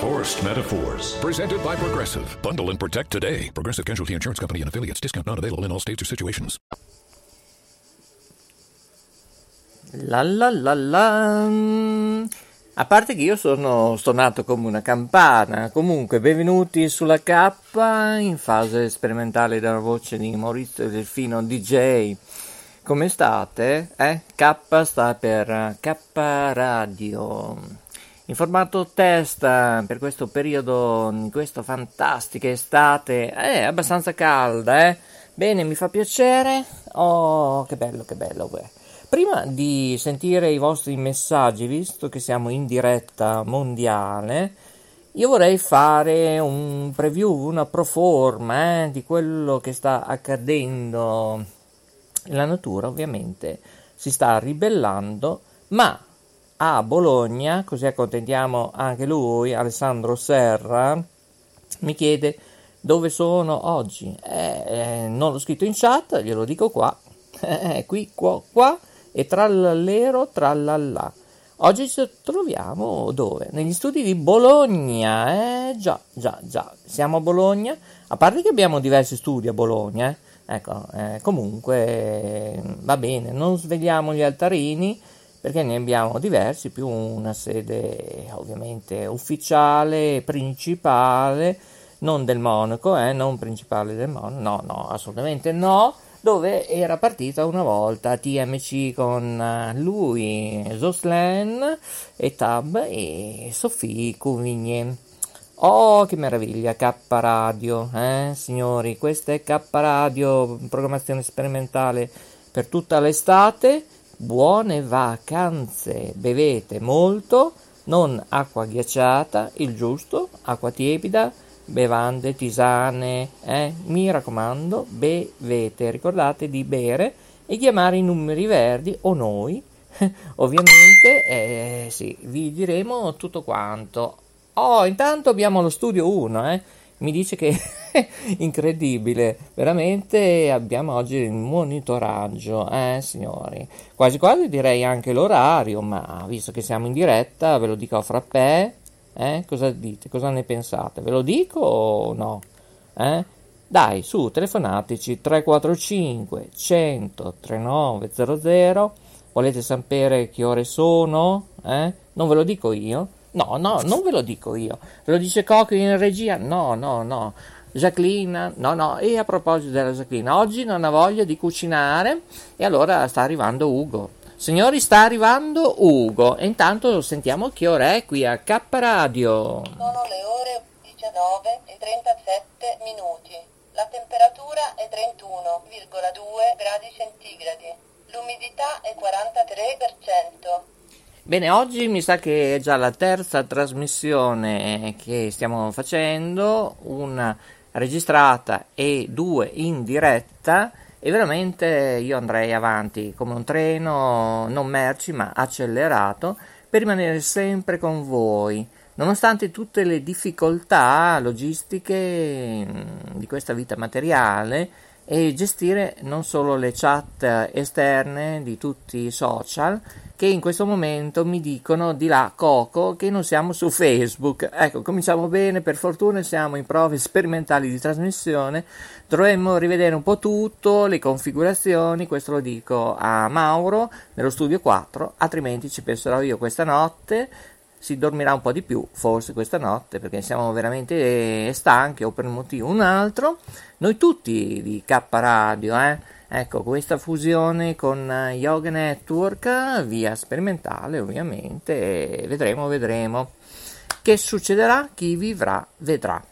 Forced Metaphors, presented by Progressive. Bundle and protect today. Progressive Casualty Insurance Company and affiliates. Discount not available in all states or situations. La la la la. A parte che io sono stonato come una campana. Comunque, benvenuti sulla K in fase sperimentale dalla voce di Maurizio Delfino DJ. Come state? K sta per K Radio. In formato testa per questo periodo, in questa fantastica estate, è abbastanza calda, eh? Bene, mi fa piacere. Oh, che bello, beh. Prima di sentire i vostri messaggi, visto che siamo in diretta mondiale, io vorrei fare un preview, una proforma di quello che sta accadendo. La natura ovviamente si sta ribellando, ma a Bologna, così accontentiamo anche lui, Alessandro Serra, mi chiede dove sono oggi. Non l'ho scritto in chat, glielo dico qua, qui, qua, e trallallero, trallallà. Oggi ci troviamo dove? Negli studi di Bologna, già, siamo a Bologna, a parte che abbiamo diversi studi a Bologna, comunque va bene, non svegliamo gli altarini, perché ne abbiamo diversi, più una sede ovviamente ufficiale, principale, non del monaco, non principale del monaco, no, assolutamente no, dove era partita una volta TMC con lui, Zoslen, Etab e Sophie Cuvigny. Oh, che meraviglia, K Radio, signori, questa è K Radio, programmazione sperimentale per tutta l'estate. Buone vacanze, bevete molto, non acqua ghiacciata, il giusto, acqua tiepida, bevande, tisane, mi raccomando, bevete, ricordate di bere e chiamare i numeri verdi o noi, ovviamente, sì, vi diremo tutto quanto. Oh, intanto abbiamo lo studio 1, mi dice che incredibile, veramente abbiamo oggi il monitoraggio, signori, quasi quasi direi anche l'orario, ma visto che siamo in diretta ve lo dico a frappè, cosa dite, cosa ne pensate, ve lo dico o no? Dai, su, telefonateci 345 100 3900, volete sapere che ore sono? Non ve lo dico io? No, non ve lo dico io, ve lo dice Coco in regia? No. Jacqueline? No, e a proposito della Jacqueline, oggi non ha voglia di cucinare e allora sta arrivando Ugo. Signori, sta arrivando Ugo e intanto sentiamo che ora è qui a K Radio. Sono le ore 19 e 37 minuti, la temperatura è 31,2 gradi centigradi, l'umidità è 43%. Bene, oggi mi sa che è già la 3ª trasmissione che stiamo facendo, una registrata e 2 in diretta, e veramente io andrei avanti come un treno, non merci ma accelerato, per rimanere sempre con voi, nonostante tutte le difficoltà logistiche di questa vita materiale, e gestire non solo le chat esterne di tutti i social, che in questo momento mi dicono di là Coco che non siamo su Facebook. Ecco, cominciamo bene, per fortuna siamo in prove sperimentali di trasmissione, dovremmo rivedere un po' tutto, le configurazioni, questo lo dico a Mauro nello studio 4, altrimenti ci penserò io questa notte, si dormirà un po' di più forse questa notte perché siamo veramente stanchi o per un motivo o un altro, noi tutti di K Radio, Ecco, questa fusione con Yoga Network, via sperimentale ovviamente, vedremo che succederà, chi vivrà vedrà.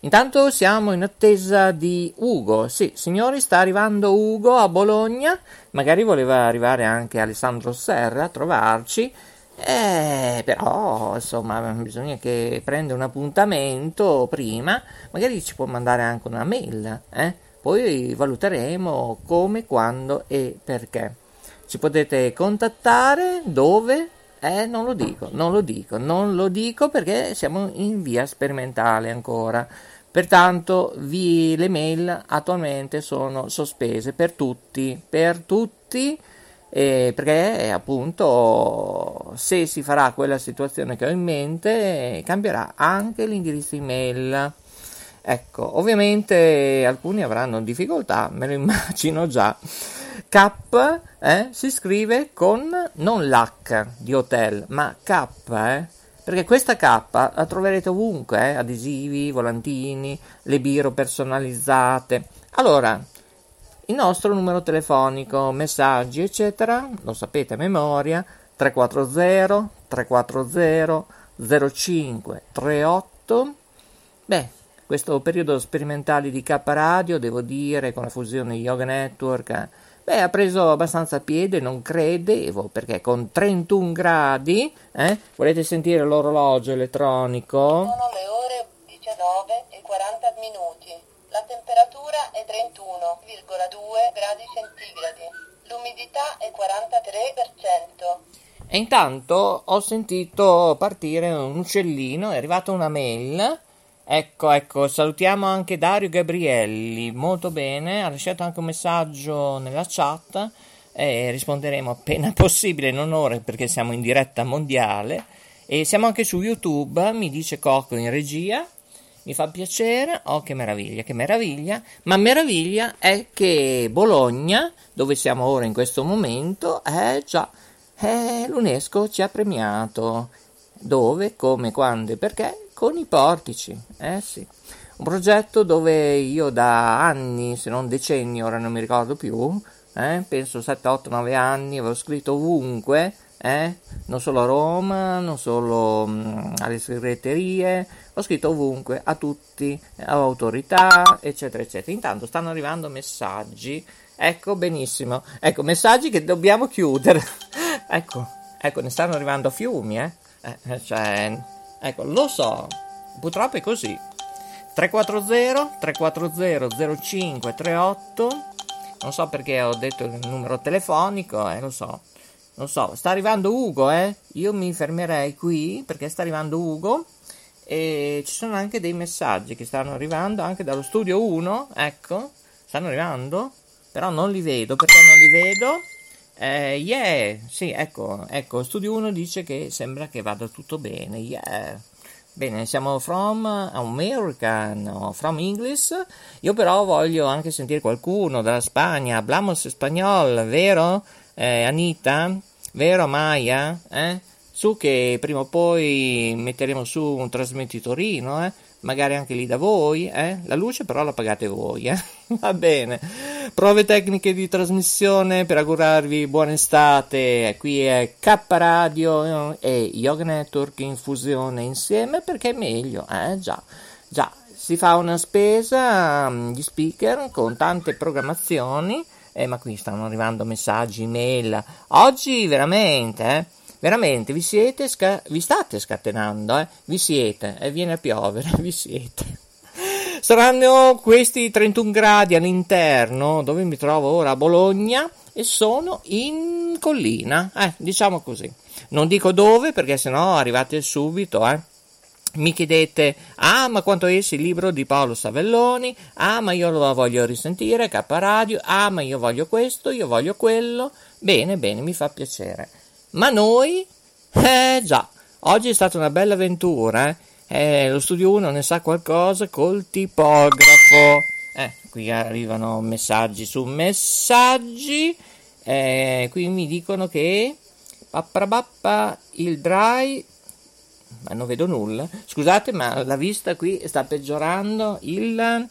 Intanto siamo in attesa di Ugo, sì signori, sta arrivando Ugo a Bologna, magari voleva arrivare anche Alessandro Serra a trovarci, però insomma bisogna che prenda un appuntamento prima, magari ci può mandare anche una mail, poi valuteremo come, quando e perché. Ci potete contattare dove? Non lo dico perché siamo in via sperimentale ancora. Pertanto le mail attualmente sono sospese per tutti, perché appunto se si farà quella situazione che ho in mente cambierà anche l'indirizzo email. Ecco, ovviamente alcuni avranno difficoltà, me lo immagino già. K si scrive con non l'H di hotel, ma K, perché questa K la troverete ovunque, adesivi, volantini, le biro personalizzate. Allora, il nostro numero telefonico, messaggi, eccetera, lo sapete a memoria, 340 0538. Questo periodo sperimentale di K Radio, devo dire, con la fusione Yoga Network, ha preso abbastanza piede, non credevo, perché con 31 gradi, volete sentire l'orologio elettronico? Sono le ore 19:40, la temperatura è 31,2 gradi centigradi, l'umidità è 43%. E intanto ho sentito partire un uccellino, è arrivata una mail. Ecco, salutiamo anche Dario Gabrielli, molto bene, ha lasciato anche un messaggio nella chat e risponderemo appena possibile, non ora perché siamo in diretta mondiale e siamo anche su YouTube, mi dice Coco in regia, mi fa piacere, oh che meraviglia, ma meraviglia è che Bologna, dove siamo ora in questo momento, l'UNESCO ci ha premiato, dove, come, quando e perché? Con i portici, un progetto dove io da anni, se non decenni, ora non mi ricordo più, penso 7, 8, 9 anni, avevo scritto ovunque, non solo a Roma, non solo alle segreterie, ho scritto ovunque, a tutti, a autorità, eccetera. Intanto stanno arrivando messaggi, benissimo, messaggi che dobbiamo chiudere, ne stanno arrivando a fiumi, lo so, purtroppo è così. 340-0538, non so perché ho detto il numero telefonico, lo so, sta arrivando Ugo, io mi fermerei qui perché sta arrivando Ugo e ci sono anche dei messaggi che stanno arrivando anche dallo studio 1, stanno arrivando, però non li vedo. Studio 1 dice che sembra che vada tutto bene. Bene, siamo from American, from English. Io però voglio anche sentire qualcuno dalla Spagna. Hablamos español, vero? Anita? Vero Maya? Su che prima o poi metteremo su un trasmettitorino, magari anche lì da voi, la luce però la pagate voi, va bene. Prove tecniche di trasmissione per augurarvi buona estate, qui è K Radio e Yoga Network in fusione insieme perché è meglio, già, si fa una spesa di speaker con tante programmazioni, ma qui stanno arrivando messaggi, email, oggi veramente, vi state scatenando, viene a piovere, Saranno questi 31 gradi all'interno, dove mi trovo ora a Bologna, e sono in collina, diciamo così. Non dico dove, perché sennò arrivate subito, Mi chiedete, ma quanto esce il libro di Paolo Savelloni? Ma io lo voglio risentire, K Radio, ma io voglio questo, io voglio quello. Bene, mi fa piacere. Ma noi, oggi è stata una bella avventura, lo studio 1 ne sa qualcosa col tipografo, qui arrivano messaggi su messaggi, qui mi dicono che il dry, ma non vedo nulla, scusate ma la vista qui sta peggiorando, il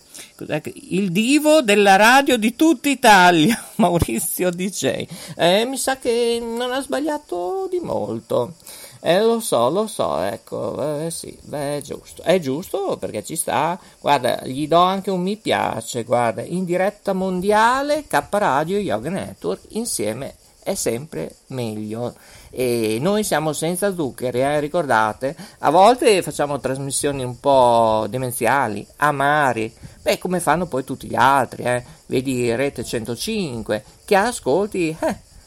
divo della radio di tutta Italia, Maurizio DJ, mi sa che non ha sbagliato di molto, lo so, sì, è giusto, perché ci sta, guarda, gli do anche un mi piace, guarda, in diretta mondiale K Radio Yoga Network insieme è sempre meglio. E noi siamo senza zuccheri, ricordate? A volte facciamo trasmissioni un po' demenziali, amari, beh, come fanno poi tutti gli altri, vedi Rete 105, che ha ascolti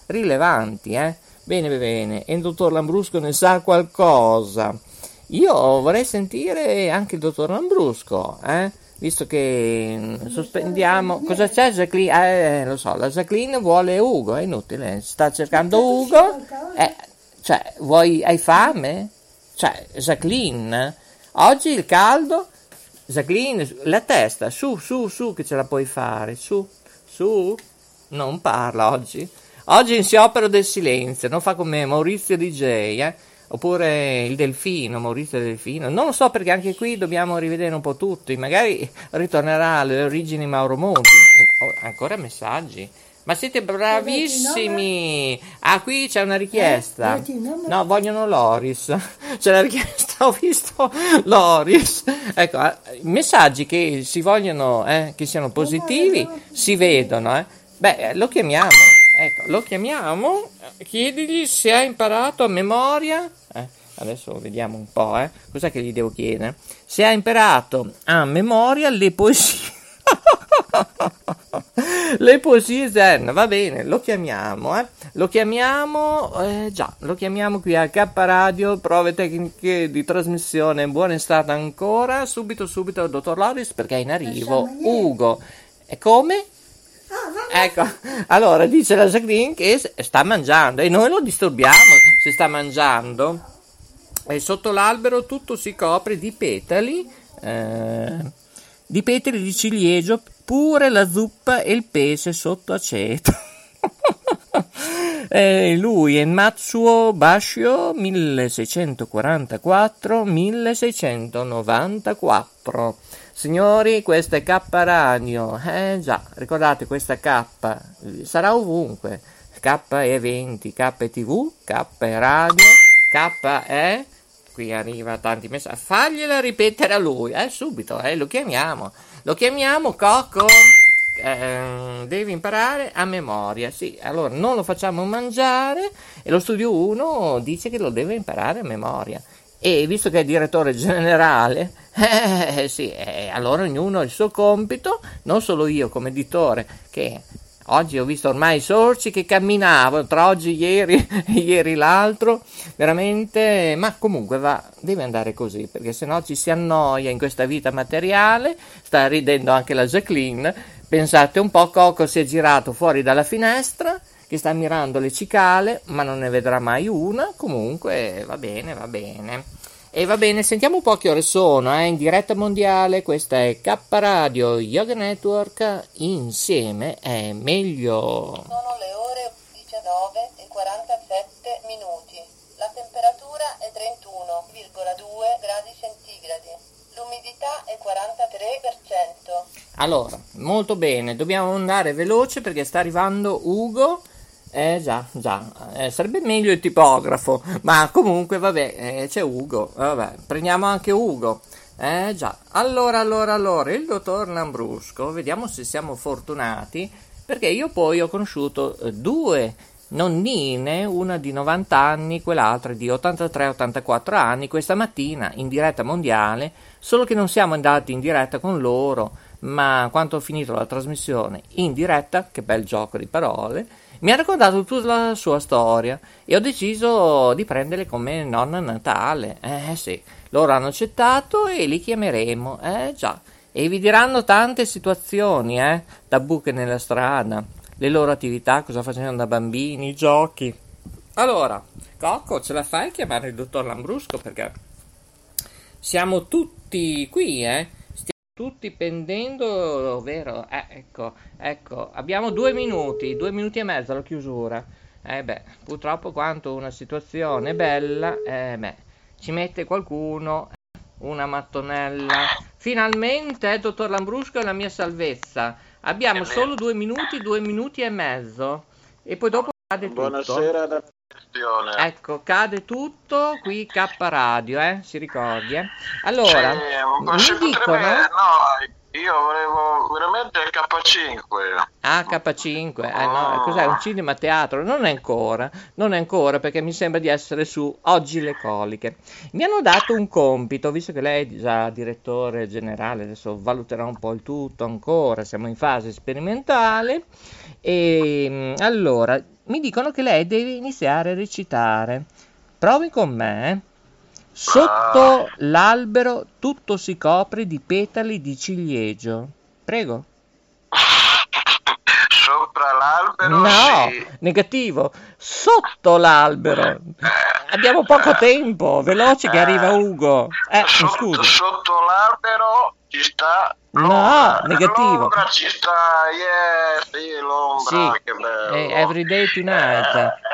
rilevanti, bene, e il dottor Lambrusco ne sa qualcosa. Io vorrei sentire anche il dottor Lambrusco, visto che sospendiamo. Cosa c'è, Jacqueline? Lo so, la Jacqueline vuole Ugo, è inutile, sta cercando Ugo. Cioè, vuoi, hai fame? Cioè, Jacqueline, oggi il caldo. Jacqueline, la testa, su, che ce la puoi fare, su, non parla oggi. Oggi si opera del silenzio, non fa come Maurizio DJ, oppure il Delfino, Maurizio Delfino. Non lo so, perché anche qui dobbiamo rivedere un po' tutti, magari ritornerà alle origini Mauro Monti. Ancora messaggi. Ma siete bravissimi! Ah, qui c'è una richiesta. No, vogliono Loris. C'è la richiesta, ho visto Loris. Ecco, messaggi che si vogliono, che siano positivi, si vedono, Beh, lo chiamiamo. Ecco, lo chiamiamo. Chiedigli se ha imparato a memoria. Adesso vediamo un po', Cos'è che gli devo chiedere? Se ha imparato a memoria le poesie. Le poesie zen, va bene, lo chiamiamo, lo chiamiamo qui a K Radio, prove tecniche di trasmissione, buona estate ancora, subito dottor Loris, perché è in arrivo Ugo. E come? Ecco, allora dice la Sagrin che sta mangiando e noi lo disturbiamo se sta mangiando, e sotto l'albero tutto si copre di petali, di ciliegio, pure la zuppa e il pesce sotto aceto. Lui è Matsuo Basho 1644-1694. Signori, questa è K Radio. Ricordate, questa K sarà ovunque. K20, KTV, K Radio, KE. Qui arriva tanti messaggi. Fagliela ripetere a lui, subito, lo chiamiamo Coco. Devi imparare a memoria, sì. Allora non lo facciamo mangiare e lo studio 1 dice che lo deve imparare a memoria, e visto che è direttore generale, allora ognuno ha il suo compito, non solo io come editore, che oggi ho visto ormai i sorci che camminavo tra oggi, ieri l'altro, veramente, ma comunque deve andare così, perché sennò ci si annoia in questa vita materiale. Sta ridendo anche la Jacqueline, pensate un po', Coco si è girato fuori dalla finestra, che sta mirando le cicale, ma non ne vedrà mai una, comunque va bene. E va bene, sentiamo un po' che ore sono, in diretta mondiale, questa è K Radio Yoga Network, insieme è meglio. Sono le ore 19:47, la temperatura è 31,2 gradi centigradi, l'umidità è 43%. Allora, molto bene, dobbiamo andare veloce perché sta arrivando Ugo. Sarebbe meglio il tipografo, ma comunque c'è Ugo, prendiamo anche Ugo, allora il dottor Lambrusco, vediamo se siamo fortunati, perché io poi ho conosciuto due nonnine, una di 90 anni, quell'altra di 83-84 anni, questa mattina in diretta mondiale, solo che non siamo andati in diretta con loro, ma quando ho finito la trasmissione in diretta, che bel gioco di parole, mi ha raccontato tutta la sua storia e ho deciso di prendere come nonna natale. Sì, loro hanno accettato e li chiameremo, e vi diranno tante situazioni, tabù che nella strada, le loro attività, cosa facevano da bambini, i giochi. Allora, Coco, ce la fai a chiamare il dottor Lambrusco, perché siamo tutti qui, tutti pendendo, vero? Ecco, abbiamo 2 minuti e mezzo alla chiusura. Purtroppo quanto una situazione bella, ci mette qualcuno, una mattonella. Finalmente, dottor Lambrusco è la mia salvezza. Abbiamo solo 2 minuti e mezzo. E poi dopo cade tutto. Buonasera da... Ecco, cade tutto qui K Radio, si ricordi? Allora, mi dicono... No, Io volevo veramente il K5. Ah, K5, no, cos'è? Un cinema teatro? Non è ancora, perché mi sembra di essere su Oggi le Coliche. Mi hanno dato un compito, visto che lei è già direttore generale, adesso valuterà un po' il tutto ancora, siamo in fase sperimentale, e allora mi dicono che lei deve iniziare a recitare. Provi con me. Sotto l'albero tutto si copre di petali di ciliegio. Prego. Sopra l'albero? No, sì. Negativo. Sotto l'albero. Abbiamo poco tempo, veloce che arriva Ugo. Scusa. Sotto l'albero ci sta... L'ombra, no, negativo. L'ombra ci sta, sì, l'ombra, sì. Che bello. Every day tonight,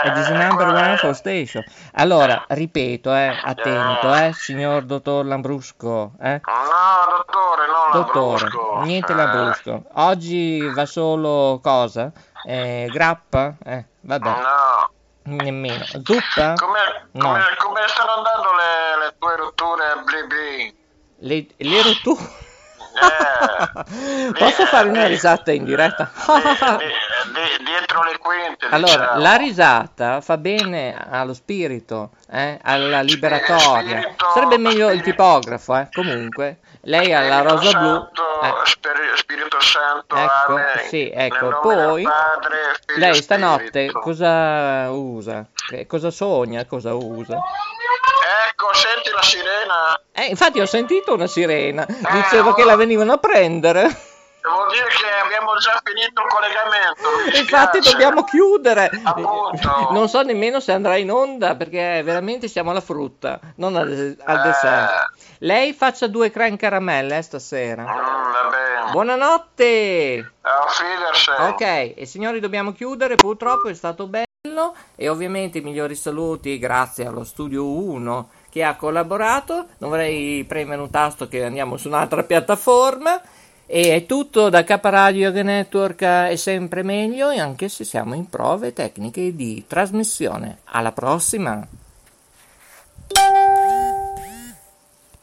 it is number one for station. Allora, ripeto, attento, signor dottor Lambrusco. No, dottore, non Lambrusco. Niente Lambrusco. Oggi va solo cosa? Grappa? Vabbè. No. Nemmeno. Zuppa? Come stanno andando le tue rotture, blibli? Le rotture? Posso fare una risata in diretta? Dietro le quinte. Allora, diciamo. La risata fa bene allo spirito, alla liberatoria. Sarebbe meglio il tipografo, comunque. Lei ha la rosa santo, blu. Spirito Santo. Ecco, sì, ecco. Poi padre, lei stanotte cosa usa? Cosa sogna? Cosa usa? Ecco, senti la sirena. Infatti ho sentito una sirena. Dicevo che la venivano a prendere. Devo dire che abbiamo già finito il collegamento. Infatti dobbiamo chiudere. Appunto. Non so nemmeno se andrà in onda, perché veramente siamo alla frutta, non al dessert. Lei faccia 2 crème caramelle stasera. Va bene. Buonanotte. Auf Wiedersehen. Ok, e signori dobbiamo chiudere, purtroppo è stato bello. E ovviamente i migliori saluti grazie allo Studio 1 che ha collaborato. Non vorrei premere un tasto che andiamo su un'altra piattaforma. E è tutto da K Radio Yoga Network, è sempre meglio, anche se siamo in prove tecniche di trasmissione. Alla prossima.